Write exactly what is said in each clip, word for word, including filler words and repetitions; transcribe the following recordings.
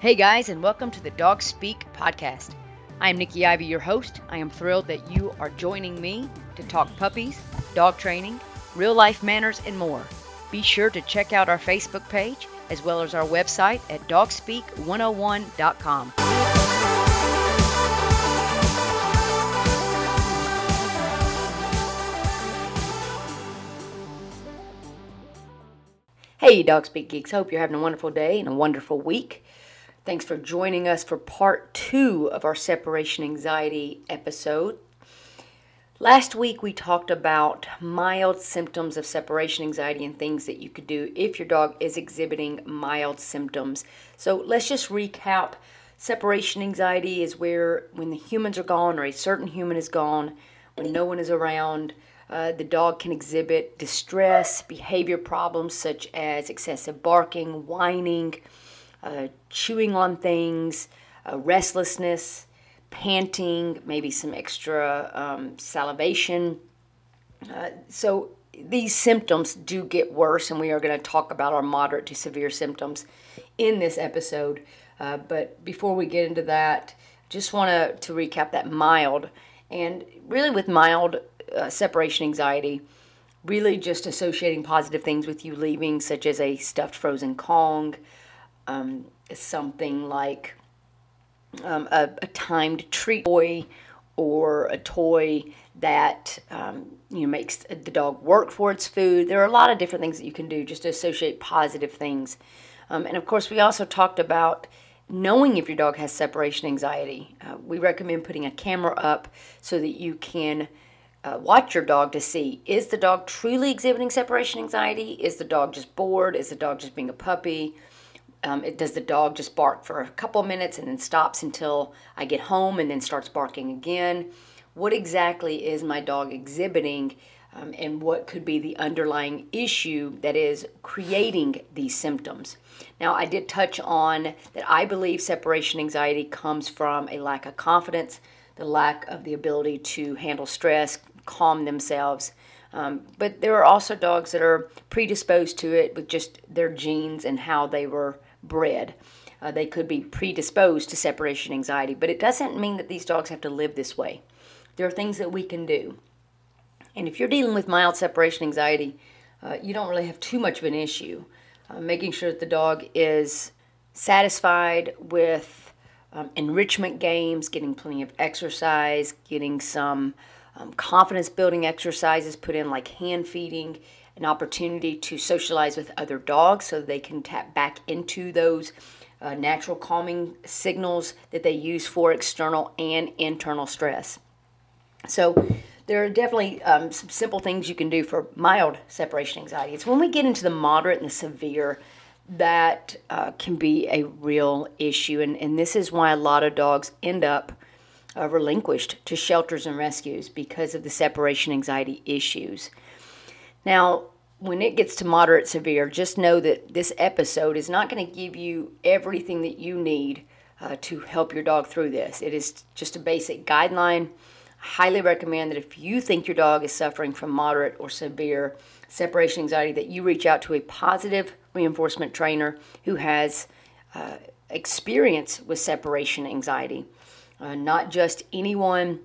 Hey guys, and welcome to the Dog Speak podcast. I am Nikki Ivey, your host. I am thrilled that you are joining me to talk puppies, dog training, real life manners, and more. Be sure to check out our Facebook page as well as our website at dog speak one oh one dot com. Hey, Dog Speak geeks. Hope you're having a wonderful day and a wonderful week. Thanks for joining us for part two of our separation anxiety episode. Last week we talked about mild symptoms of separation anxiety and things that you could do if your dog is exhibiting mild symptoms. So let's just recap. Separation anxiety is where when the humans are gone or a certain human is gone, when no one is around, uh, the dog can exhibit distress, behavior problems such as excessive barking, whining, Uh, chewing on things, uh, restlessness, panting, maybe some extra um, salivation. Uh, so these symptoms do get worse, and we are going to talk about our moderate to severe symptoms in this episode. Uh, but before we get into that, just want to recap that mild. And really with mild uh, separation anxiety, really just associating positive things with you leaving, such as a stuffed frozen Kong, Um, something like um, a, a timed treat toy or a toy that um, you know makes the dog work for its food. There are a lot of different things that you can do just to associate positive things. Um, and of course, we also talked about knowing if your dog has separation anxiety. Uh, we recommend putting a camera up so that you can Uh, watch your dog to see, is the dog truly exhibiting separation anxiety? Is the dog just bored? Is the dog just being a puppy? Um, it, does the dog just bark for a couple minutes and then stops until I get home and then starts barking again? What exactly is my dog exhibiting, um, and what could be the underlying issue that is creating these symptoms? Now, I did touch on that I believe separation anxiety comes from a lack of confidence, the lack of the ability to handle stress, calm themselves. Um, but there are also dogs that are predisposed to it with just their genes and how they were bred. Uh, they could be predisposed to separation anxiety, but it doesn't mean that these dogs have to live this way. There are things that we can do. And if you're dealing with mild separation anxiety, uh, you don't really have too much of an issue. Uh, making sure that the dog is satisfied with um, enrichment games, getting plenty of exercise, getting some Um, confidence-building exercises put in, like hand feeding, an opportunity to socialize with other dogs so they can tap back into those uh, natural calming signals that they use for external and internal stress. So there are definitely um, some simple things you can do for mild separation anxiety. It's when we get into the moderate and the severe that uh, can be a real issue. And, and this is why a lot of dogs end up Uh, relinquished to shelters and rescues because of the separation anxiety issues. Now, when it gets to moderate severe, just know that this episode is not going to give you everything that you need uh, to help your dog through this. It is just a basic guideline. I highly recommend that if you think your dog is suffering from moderate or severe separation anxiety, that you reach out to a positive reinforcement trainer who has uh, experience with separation anxiety. Uh, not just anyone,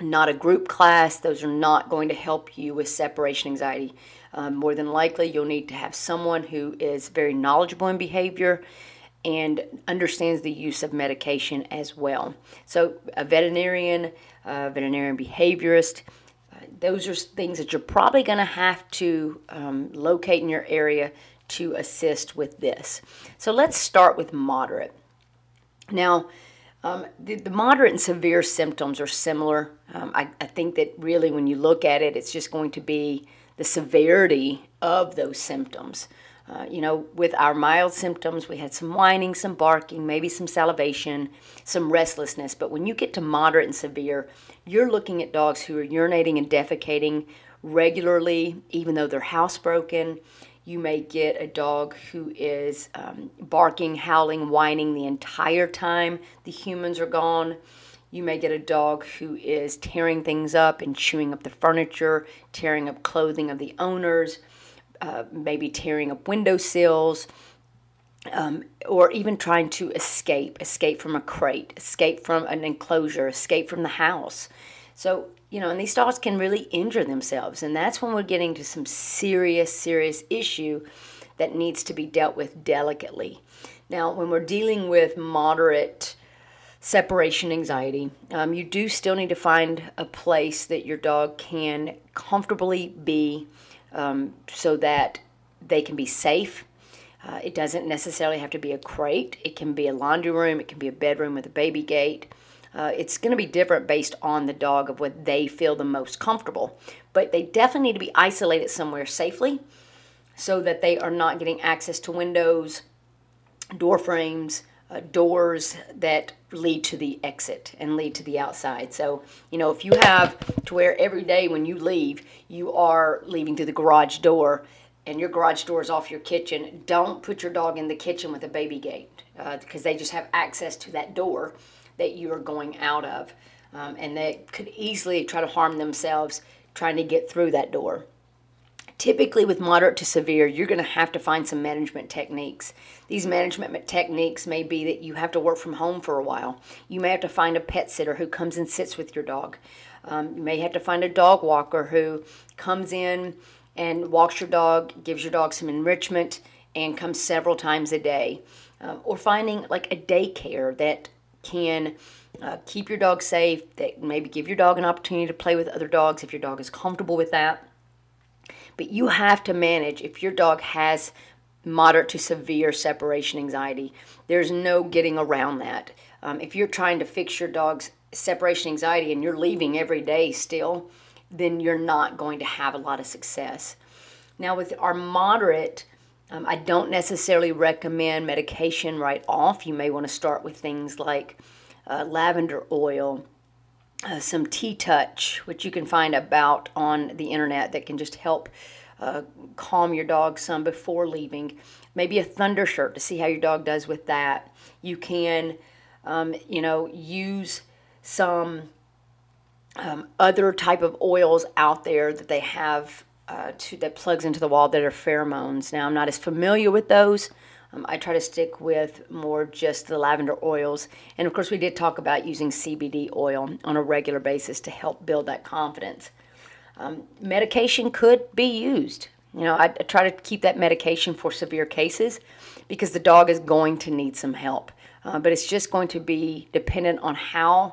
not a group class. Those are not going to help you with separation anxiety. Um, more than likely, you'll need to have someone who is very knowledgeable in behavior and understands the use of medication as well. So a veterinarian, a veterinarian behaviorist, uh, those are things that you're probably going to have to um, locate in your area to assist with this. So let's start with moderate. Now, Um, the, the moderate and severe symptoms are similar. Um, I, I think that really when you look at it, it's just going to be the severity of those symptoms. Uh, you know, with our mild symptoms, we had some whining, some barking, maybe some salivation, some restlessness. But when you get to moderate and severe, you're looking at dogs who are urinating and defecating regularly, even though they're housebroken. You may get a dog who is um, barking, howling, whining the entire time the humans are gone. You may get a dog who is tearing things up and chewing up the furniture, tearing up clothing of the owners, uh, maybe tearing up windowsills, um, or even trying to escape, escape from a crate, escape from an enclosure, escape from the house. So, you know, and these dogs can really injure themselves. And that's when we're getting to some serious, serious issue that needs to be dealt with delicately. Now, when we're dealing with moderate separation anxiety, um, you do still need to find a place that your dog can comfortably be um, so that they can be safe. Uh, it doesn't necessarily have to be a crate. It can be a laundry room. It can be a bedroom with a baby gate. Uh, it's going to be different based on the dog of what they feel the most comfortable. But they definitely need to be isolated somewhere safely so that they are not getting access to windows, door frames, uh, doors that lead to the exit and lead to the outside. So, you know, if you have to where every day when you leave, you are leaving through the garage door and your garage door is off your kitchen, don't put your dog in the kitchen with a baby gate uh, because they just have access to that door that you are going out of, um, and they could easily try to harm themselves trying to get through that door. Typically with moderate to severe, you're going to have to find some management techniques. These management techniques may be that you have to work from home for a while. You may have to find a pet sitter who comes and sits with your dog. Um, you may have to find a dog walker who comes in and walks your dog, gives your dog some enrichment, and comes several times a day. Um, or finding like a daycare that can uh, keep your dog safe, that maybe give your dog an opportunity to play with other dogs if your dog is comfortable with that. But you have to manage if your dog has moderate to severe separation anxiety. There's no getting around that. Um, if you're trying to fix your dog's separation anxiety and you're leaving every day still, then you're not going to have a lot of success. Now with our moderate, Um, I don't necessarily recommend medication right off. You may want to start with things like uh, lavender oil, uh, some tea touch, which you can find about on the internet that can just help uh, calm your dog some before leaving. Maybe a Thundershirt to see how your dog does with that. You can, um, you know, use some um, other type of oils out there that they have Uh, to, that plugs into the wall that are pheromones. Now, I'm not as familiar with those. Um, I try to stick with more just the lavender oils. And, of course, we did talk about using C B D oil on a regular basis to help build that confidence. Um, medication could be used. You know, I, I try to keep that medication for severe cases because the dog is going to need some help. Uh, but it's just going to be dependent on how,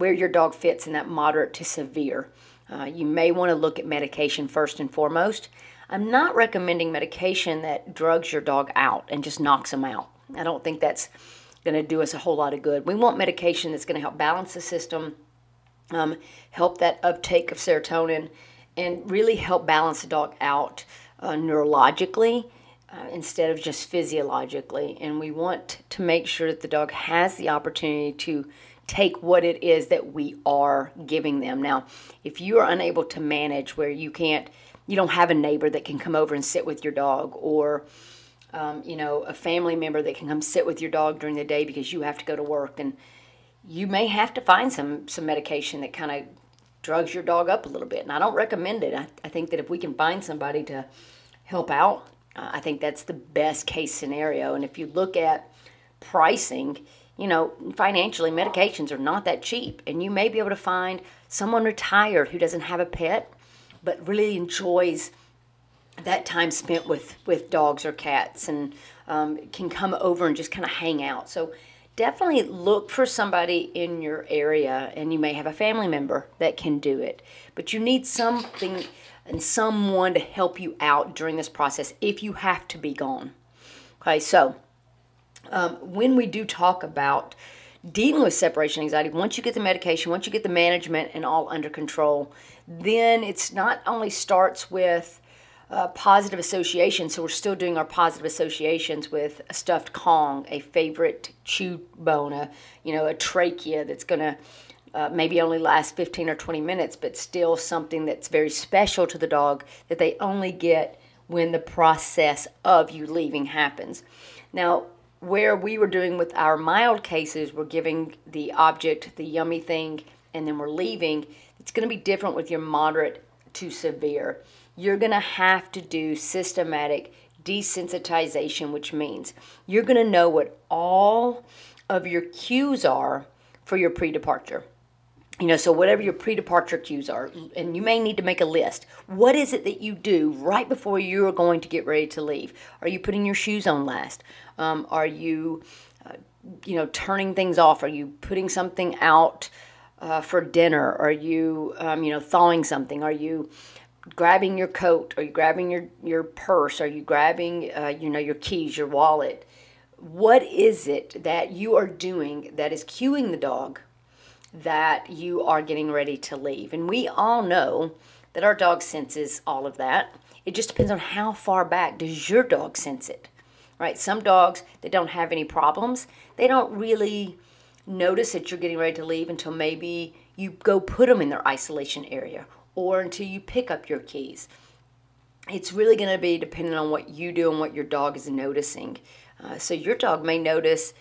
where your dog fits in that moderate to severe. Uh, you may want to look at medication first and foremost. I'm not recommending medication that drugs your dog out and just knocks them out. I don't think that's going to do us a whole lot of good. We want medication that's going to help balance the system, um, help that uptake of serotonin, and really help balance the dog out uh, neurologically uh, instead of just physiologically. And we want to make sure that the dog has the opportunity to take what it is that we are giving them. Now, if you are unable to manage where you can't you don't have a neighbor that can come over and sit with your dog, or um, you know, a family member that can come sit with your dog during the day because you have to go to work, and you may have to find some some medication that kind of drugs your dog up a little bit. And I don't recommend it. I, I think that if we can find somebody to help out, uh, I think that's the best case scenario. And if you look at pricing, you know, financially, medications are not that cheap. And you may be able to find someone retired who doesn't have a pet, but really enjoys that time spent with, with dogs or cats, and um, can come over and just kind of hang out. So definitely look for somebody in your area, and you may have a family member that can do it. But you need something and someone to help you out during this process if you have to be gone. Okay, so um, when we do talk about dealing with separation anxiety, once you get the medication, once you get the management and all under control, then it's not only starts with Uh, positive association. So we're still doing our positive associations with a stuffed Kong, a favorite chew bone, a, you know, a trachea that's going to uh, maybe only last fifteen or twenty minutes, but still something that's very special to the dog that they only get when the process of you leaving happens. Now, where we were doing with our mild cases, we're giving the object the yummy thing, and then we're leaving. It's going to be different with your moderate to severe. You're going to have to do systematic desensitization, which means you're going to know what all of your cues are for your pre-departure. You know, so whatever your pre-departure cues are, and you may need to make a list. What is it that you do right before you are going to get ready to leave? Are you putting your shoes on last? Um, are you, uh, you know, turning things off? Are you putting something out uh, for dinner? Are you, um, you know, thawing something? Are you grabbing your coat? Are you grabbing your, your purse? Are you grabbing, uh, you know, your keys, your wallet? What is it that you are doing that is cueing the dog that you are getting ready to leave? And we all know that our dog senses all of that. It just depends on how far back does your dog sense it, right? Some dogs that don't have any problems, they don't really notice that you're getting ready to leave until maybe you go put them in their isolation area, or until you pick up your keys. It's really going to be dependent on what you do and what your dog is noticing. Uh, so your dog may notice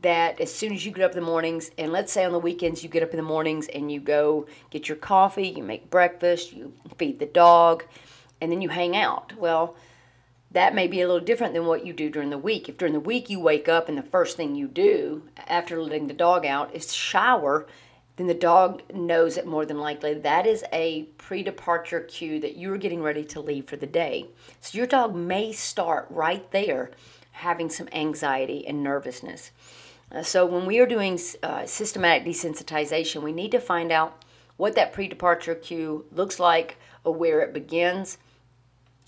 that as soon as you get up in the mornings, and let's say on the weekends you get up in the mornings and you go get your coffee, you make breakfast, you feed the dog, and then you hang out. Well, that may be a little different than what you do during the week. If during the week you wake up and the first thing you do after letting the dog out is shower, then the dog knows it more than likely. That is a pre-departure cue that you're getting ready to leave for the day. So your dog may start right there having some anxiety and nervousness. Uh, so when we are doing uh, systematic desensitization, we need to find out what that pre-departure cue looks like, or where it begins.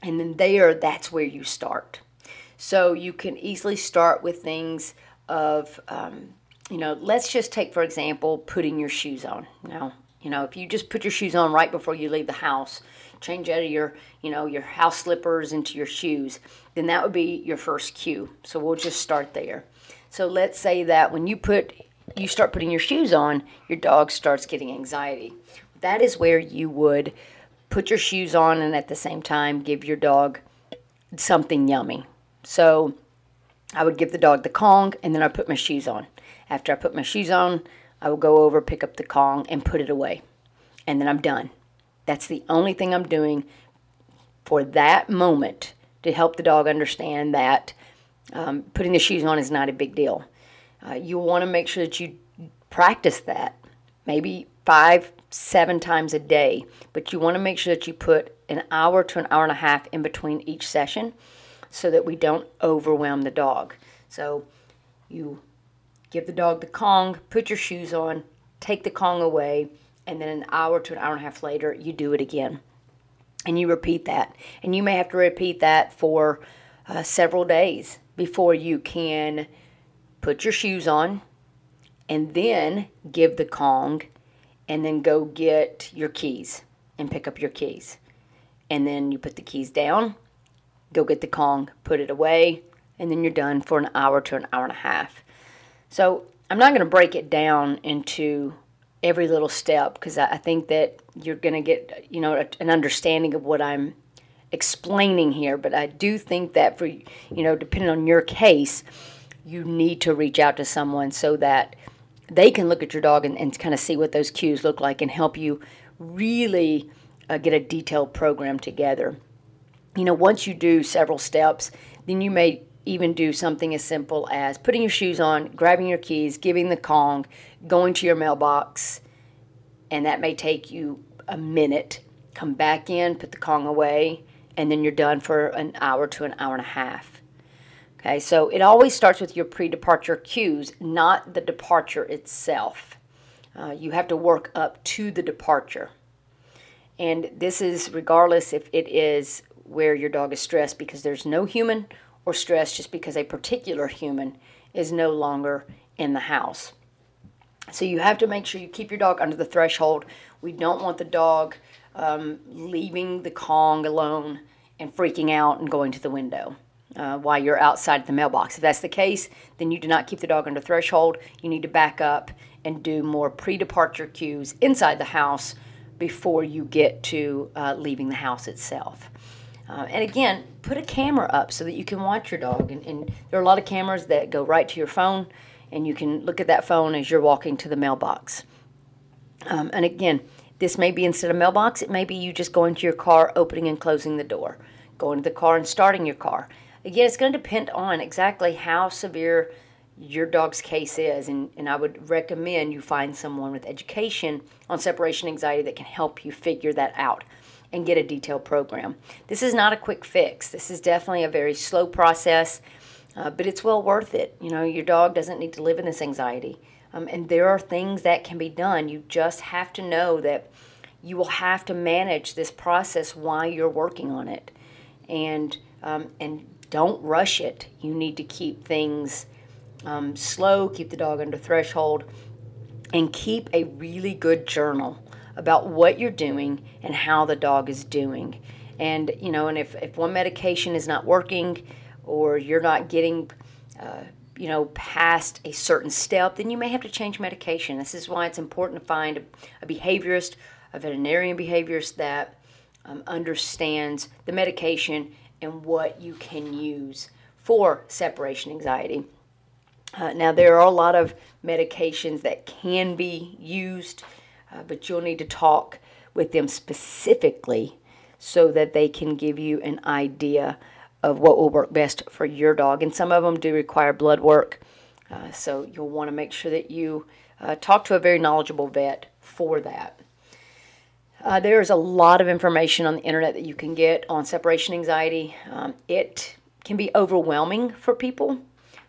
And then there, that's where you start. So you can easily start with things of... Um, You know, let's just take, for example, putting your shoes on. Now, you know, if you just put your shoes on right before you leave the house, change out of your, you know, your house slippers into your shoes, then that would be your first cue. So we'll just start there. So let's say that when you put, you start putting your shoes on, your dog starts getting anxiety. That is where you would put your shoes on and at the same time give your dog something yummy. So I would give the dog the Kong, and then I put my shoes on. After I put my shoes on, I will go over, pick up the Kong, and put it away. And then I'm done. That's the only thing I'm doing for that moment to help the dog understand that um, putting the shoes on is not a big deal. Uh, you want to make sure that you practice that maybe five, seven times a day. But you want to make sure that you put an hour to an hour and a half in between each session so that we don't overwhelm the dog. So you... give the dog the Kong, put your shoes on, take the Kong away, and then an hour to an hour and a half later, you do it again. And you repeat that. And you may have to repeat that for uh, several days before you can put your shoes on and then give the Kong and then go get your keys and pick up your keys. And then you put the keys down, go get the Kong, put it away, and then you're done for an hour to an hour and a half. So I'm not going to break it down into every little step because I think that you're going to get, you know, an understanding of what I'm explaining here, but I do think that for, you know, depending on your case, you need to reach out to someone so that they can look at your dog and, and kind of see what those cues look like and help you really uh, get a detailed program together. You know, once you do several steps, then you may even do something as simple as putting your shoes on, grabbing your keys, giving the Kong, going to your mailbox, and that may take you a minute. Come back in, put the Kong away, and then you're done for an hour to an hour and a half. Okay, so it always starts with your pre-departure cues, not the departure itself. Uh, you have to work up to the departure. And this is regardless if it is where your dog is stressed, because there's no human or stress just because a particular human is no longer in the house. So you have to make sure you keep your dog under the threshold. We don't want the dog um, leaving the Kong alone and freaking out and going to the window uh, while you're outside the mailbox. If that's the case, then you do not keep the dog under threshold. You need to back up and do more pre-departure cues inside the house before you get to uh, leaving the house itself. Uh, and again, put a camera up so that you can watch your dog. And, and there are a lot of cameras that go right to your phone, and you can look at that phone as you're walking to the mailbox. Um, and again, this may be instead of mailbox, it may be you just going to your car, opening and closing the door, going to the car and starting your car. Again, it's going to depend on exactly how severe your dog's case is, and, and I would recommend you find someone with education on separation anxiety that can help you figure that out and get a detailed program. This is not a quick fix. This is definitely a very slow process. Uh, but it's well worth it. You know, your dog doesn't need to live in this anxiety. Um, and there are things that can be done. You just have to know that you will have to manage this process while you're working on it. And um, and don't rush it. You need to keep things um, slow, keep the dog under threshold, and keep a really good journal about what you're doing and how the dog is doing. And, you know, and if, if one medication is not working, or you're not getting, uh, you know, past a certain step, then you may have to change medication. This is why it's important to find a, a behaviorist, a veterinarian behaviorist that um, understands the medication and what you can use for separation anxiety. Uh, now, there are a lot of medications that can be used, uh, but you'll need to talk with them specifically so that they can give you an idea of what will work best for your dog. And some of them do require blood work. Uh, so you'll want to make sure that you uh, talk to a very knowledgeable vet for that. Uh, there is a lot of information on the internet that you can get on separation anxiety. Um, it can be overwhelming for people.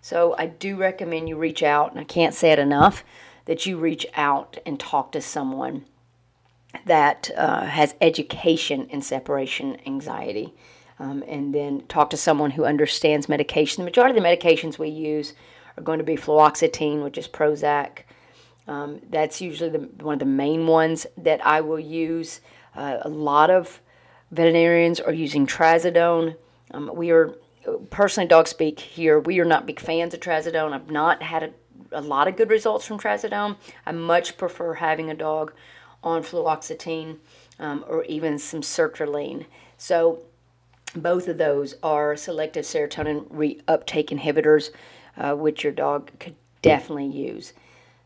So I do recommend you reach out, and I can't say it enough, that you reach out and talk to someone that uh, has education in separation anxiety. Um, and then talk to someone who understands medication. The majority of the medications we use are going to be fluoxetine, which is Prozac. Um, that's usually the, one of the main ones that I will use. Uh, a lot of veterinarians are using trazodone. Um, we are, personally, Dog Speak here, we are not big fans of trazodone. I've not had a, a lot of good results from trazodone. I much prefer having a dog on fluoxetine um, or even some sertraline. So both of those are selective serotonin reuptake inhibitors, uh, which your dog could definitely use.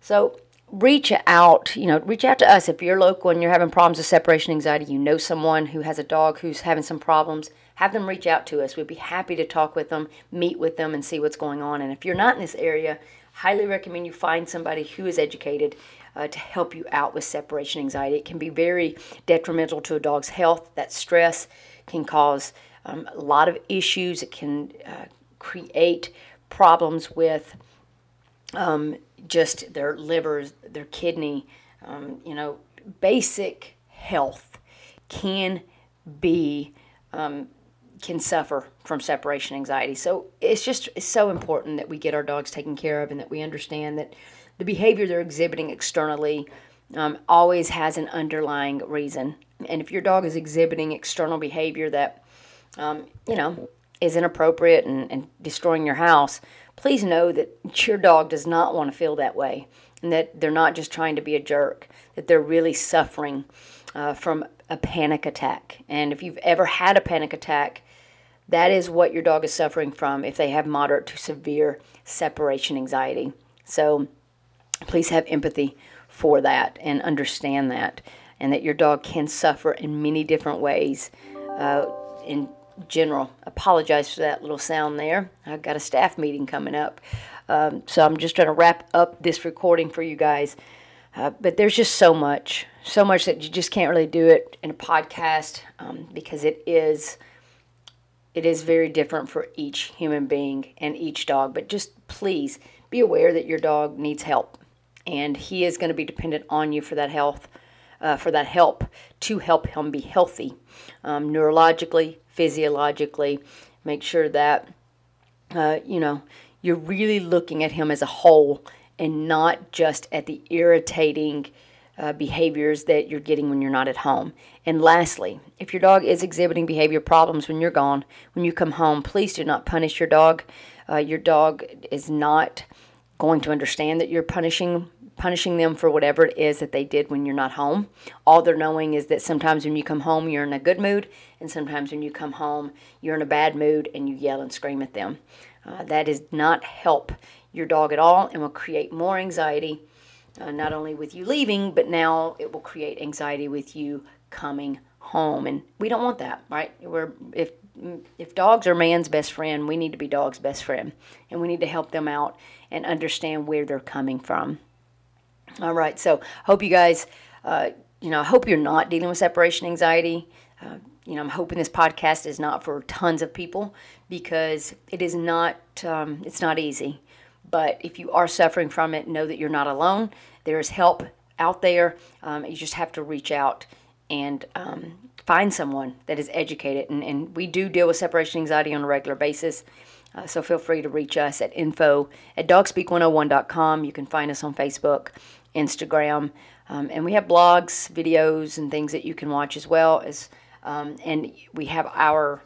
So reach out, you know, reach out to us. If you're local and you're having problems with separation anxiety, you know someone who has a dog who's having some problems, have them reach out to us. We'd be happy to talk with them, meet with them, and see what's going on. And if you're not in this area, highly recommend you find somebody who is educated uh, to help you out with separation anxiety. It can be very detrimental to a dog's health. That stress can cause Um, a lot of issues. It can uh, create problems with um, just their livers, their kidney. Um, you know, basic health can be um, can suffer from separation anxiety. So it's just it's so important that we get our dogs taken care of, and that we understand that the behavior they're exhibiting externally um, always has an underlying reason. And if your dog is exhibiting external behavior that Um, you know, is inappropriate and, and destroying your house, please know that your dog does not want to feel that way, and that they're not just trying to be a jerk, that they're really suffering uh, from a panic attack. And if you've ever had a panic attack, that is what your dog is suffering from if they have moderate to severe separation anxiety. So please have empathy for that and understand that, and that your dog can suffer in many different ways. Uh, in general, apologize for that little sound there. I've got a staff meeting coming up. Um, so I'm just trying to wrap up this recording for you guys. Uh, but there's just so much, so much that you just can't really do it in a podcast um, because it is, it is very different for each human being and each dog. But just please be aware that your dog needs help, and he is going to be dependent on you for that health, uh, for that help to help him be healthy, um, neurologically, physiologically. Make sure that uh, you know you're really looking at him as a whole, and not just at the irritating uh, behaviors that you're getting when you're not at home. And lastly, if your dog is exhibiting behavior problems when you're gone, when you come home, please do not punish your dog. Uh, your dog is not going to understand that you're punishing punishing them for whatever it is that they did when you're not home. All they're knowing is that sometimes when you come home, you're in a good mood, and sometimes when you come home, you're in a bad mood and you yell and scream at them. Uh, that does not help your dog at all, and will create more anxiety, uh, not only with you leaving, but now it will create anxiety with you coming home. And we don't want that, right? We're, if if dogs are man's best friend, we need to be dog's best friend, and we need to help them out and understand where they're coming from. All right, so hope you guys, uh, you know, I hope you're not dealing with separation anxiety. Uh, you know, I'm hoping this podcast is not for tons of people, because it is not, um, it's not easy. But if you are suffering from it, know that you're not alone. There is help out there. Um, you just have to reach out and um, find someone that is educated. And, and we do deal with separation anxiety on a regular basis. Uh, so feel free to reach us at info at dog speak one oh one dot com. You can find us on Facebook, Instagram. Um, and we have blogs, videos, and things that you can watch as well. As um, and we have our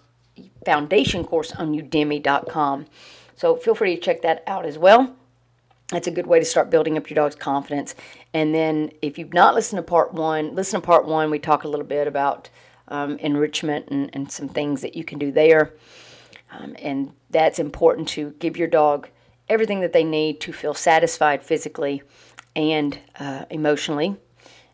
foundation course on udemy dot com. So feel free to check that out as well. That's a good way to start building up your dog's confidence. And then if you've not listened to part one, listen to part one. We talk a little bit about um, enrichment and, and some things that you can do there. Um, and that's important to give your dog everything that they need to feel satisfied physically and uh, emotionally,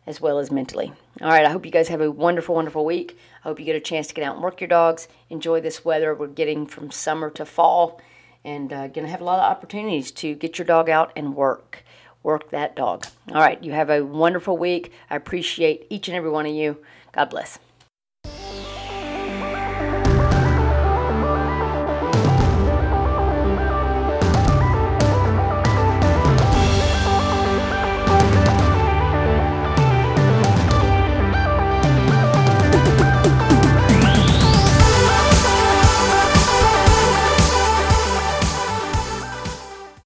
as well as mentally. All right, I hope you guys have a wonderful, wonderful week. I hope you get a chance to get out and work your dogs. Enjoy this weather we're getting from summer to fall. And uh, going to have a lot of opportunities to get your dog out and work. Work that dog. All right, you have a wonderful week. I appreciate each and every one of you. God bless.